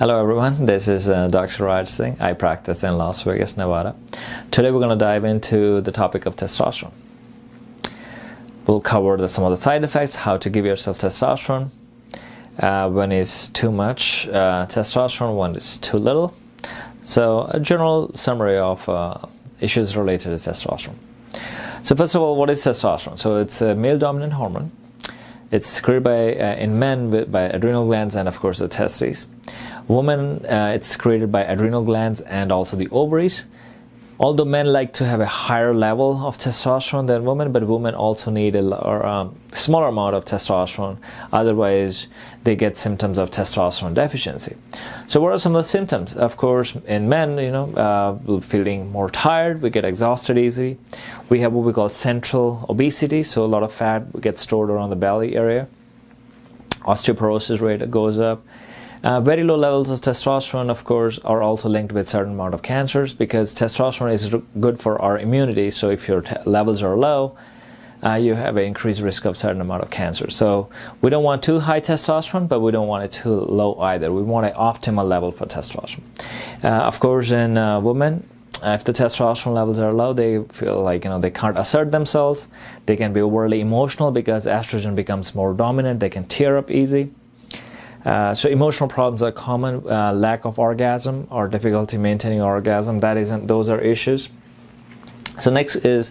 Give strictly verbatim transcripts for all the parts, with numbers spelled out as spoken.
Hello everyone, this is uh, Doctor Raj Singh. I practice in Las Vegas, Nevada. Today we're going to dive into the topic of testosterone. We'll cover the, some of the side effects, how to give yourself testosterone, uh, when it's too much uh, testosterone, when it's too little. So a general summary of uh, issues related to testosterone. So first of all, what is testosterone? So it's a male dominant hormone. It's secreted by, uh, in men with, by adrenal glands and of course the testes. Women, uh, it's secreted by adrenal glands and also the ovaries. Although men like to have a higher level of testosterone than women, but women also need a or, um, smaller amount of testosterone. Otherwise, they get symptoms of testosterone deficiency. So what are some of the symptoms? Of course, in men, you know, uh, we're feeling more tired. We get exhausted easily. We have what we call central obesity. So a lot of fat gets stored around the belly area. Osteoporosis rate goes up. Uh, very low levels of testosterone, of course, are also linked with certain amount of cancers because testosterone is good for our immunity. So if your levels are low, uh, you have an increased risk of certain amount of cancer. So we don't want too high testosterone, but we don't want it too low either. We want an optimal level for testosterone. Uh, of course, in uh, women, if the testosterone levels are low, they feel like, you know, they can't assert themselves. They can be overly emotional because estrogen becomes more dominant. They can tear up easy. Uh, so emotional problems are common, uh, lack of orgasm or difficulty maintaining orgasm. That isn't; those are issues. So next is,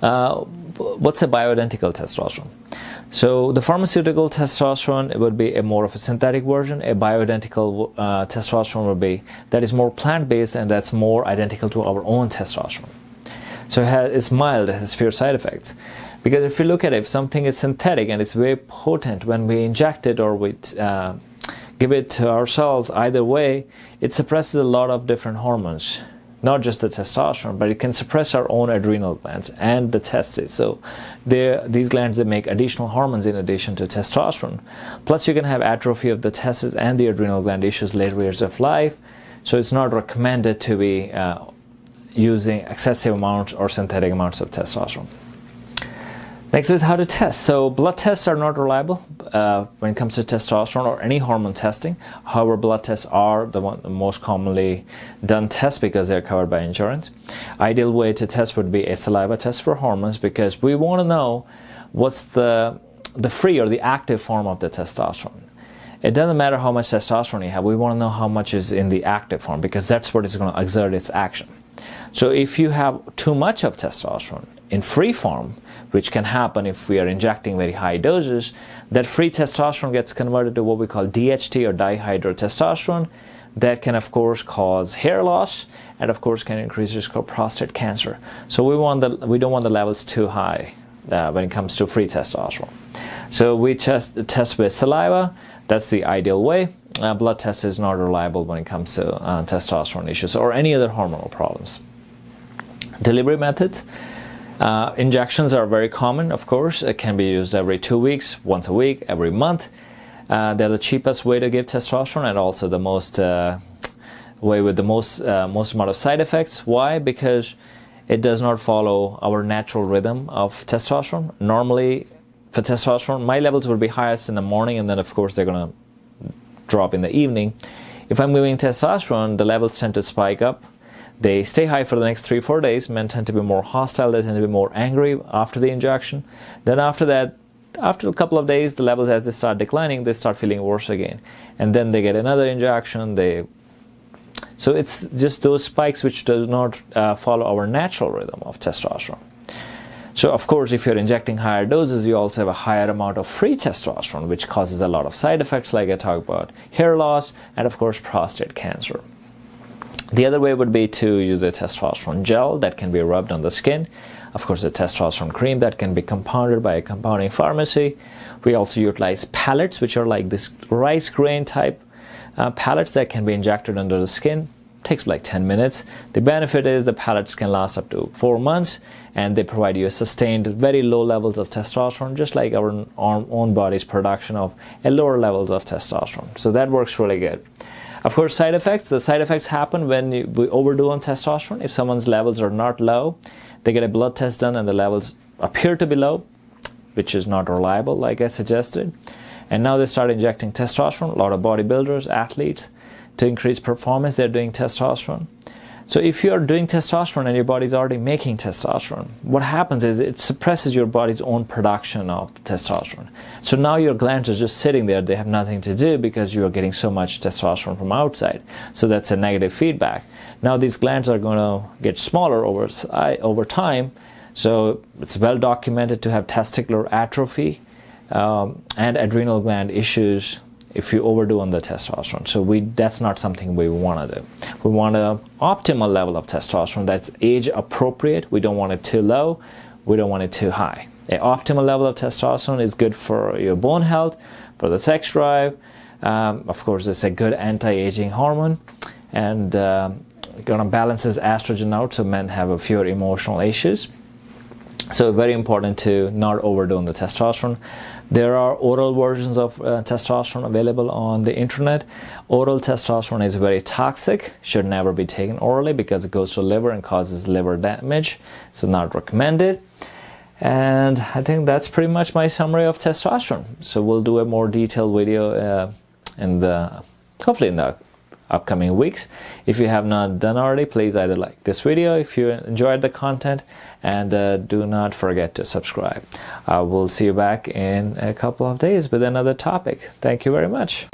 uh, what's a bioidentical testosterone? So the pharmaceutical testosterone, it would be a more of a synthetic version. A bioidentical uh, testosterone would be that is more plant-based and that's more identical to our own testosterone. So it has, it's mild, it has fewer side effects. Because if you look at it, if something is synthetic and it's very potent, when we inject it or we uh, give it to ourselves, either way, it suppresses a lot of different hormones, not just the testosterone, but it can suppress our own adrenal glands and the testes. So these glands, they make additional hormones in addition to testosterone. Plus, you can have atrophy of the testes and the adrenal gland issues later years of life. So it's not recommended to be uh, using excessive amounts or synthetic amounts of testosterone. Next is how to test. So blood tests are not reliable uh, when it comes to testosterone or any hormone testing. However, blood tests are the, one, the most commonly done tests because they're covered by insurance. Ideal way to test would be a saliva test for hormones because we want to know what's the, the free or the active form of the testosterone. It doesn't matter how much testosterone you have. We want to know how much is in the active form because that's what is going to exert its action. So if you have too much of testosterone in free form, which can happen if we are injecting very high doses, that free testosterone gets converted to what we call D H T or dihydrotestosterone. That can, of course, cause hair loss and, of course, can increase risk of prostate cancer. So we want the, we don't want the levels too high uh, when it comes to free testosterone. So we test, test with saliva. That's the ideal way. Uh, blood test is not reliable when it comes to uh, testosterone issues or any other hormonal problems. Delivery methods. Uh, injections are very common, of course. It can be used every two weeks, once a week, every month. Uh, they're the cheapest way to give testosterone and also the most uh, way with the most, uh, most amount of side effects. Why? Because it does not follow our natural rhythm of testosterone. Normally, for testosterone, my levels would be highest in the morning and then of course they're going to drop in the evening. If I'm giving testosterone, the levels tend to spike up. They stay high for the next three, four days. Men tend to be more hostile. They tend to be more angry after the injection. Then after that, after a couple of days, the levels, as they start declining, they start feeling worse again. And then they get another injection. They So it's just those spikes which does not uh, follow our natural rhythm of testosterone. So of course, if you're injecting higher doses, you also have a higher amount of free testosterone, which causes a lot of side effects, like I talked about hair loss and of course prostate cancer. The other way would be to use a testosterone gel that can be rubbed on the skin. Of course, a testosterone cream that can be compounded by a compounding pharmacy. We also utilize pellets, which are like this rice grain type uh, pellets that can be injected under the skin. Takes like ten minutes. The benefit is the pellets can last up to four months and they provide you a sustained very low levels of testosterone, just like our own body's production of a lower levels of testosterone. So that works really good. Of course, side effects. The side effects happen when you, we overdo on testosterone. If someone's levels are not low, they get a blood test done and the levels appear to be low, which is not reliable, like I suggested. And now they start injecting testosterone. A lot of bodybuilders, athletes, to increase performance, they're doing testosterone. So if you are doing testosterone and your body's already making testosterone, what happens is it suppresses your body's own production of testosterone. So now your glands are just sitting there. They have nothing to do because you are getting so much testosterone from outside. So that's a negative feedback. Now these glands are going to get smaller over, over time. So it's well documented to have testicular atrophy um, and adrenal gland issues if you overdo on the testosterone. So we that's not something we want to do. We want an optimal level of testosterone that's age appropriate. We don't want it too low. We don't want it too high. An optimal level of testosterone is good for your bone health, for the sex drive. Um, of course, it's a good anti-aging hormone, and uh, it kind of balances estrogen out, so men have fewer emotional issues. So very important to not overdo on the testosterone. There are oral versions of uh, testosterone available on the internet. Oral testosterone is very toxic, should never be taken orally because it goes to the liver and causes liver damage. So not recommended. And I think that's pretty much my summary of testosterone. So we'll do a more detailed video uh, in the, hopefully in the upcoming weeks. If you have not done already, please either like this video if you enjoyed the content, and uh, do not forget to subscribe. I will see you back in a couple of days with another topic. Thank you very much.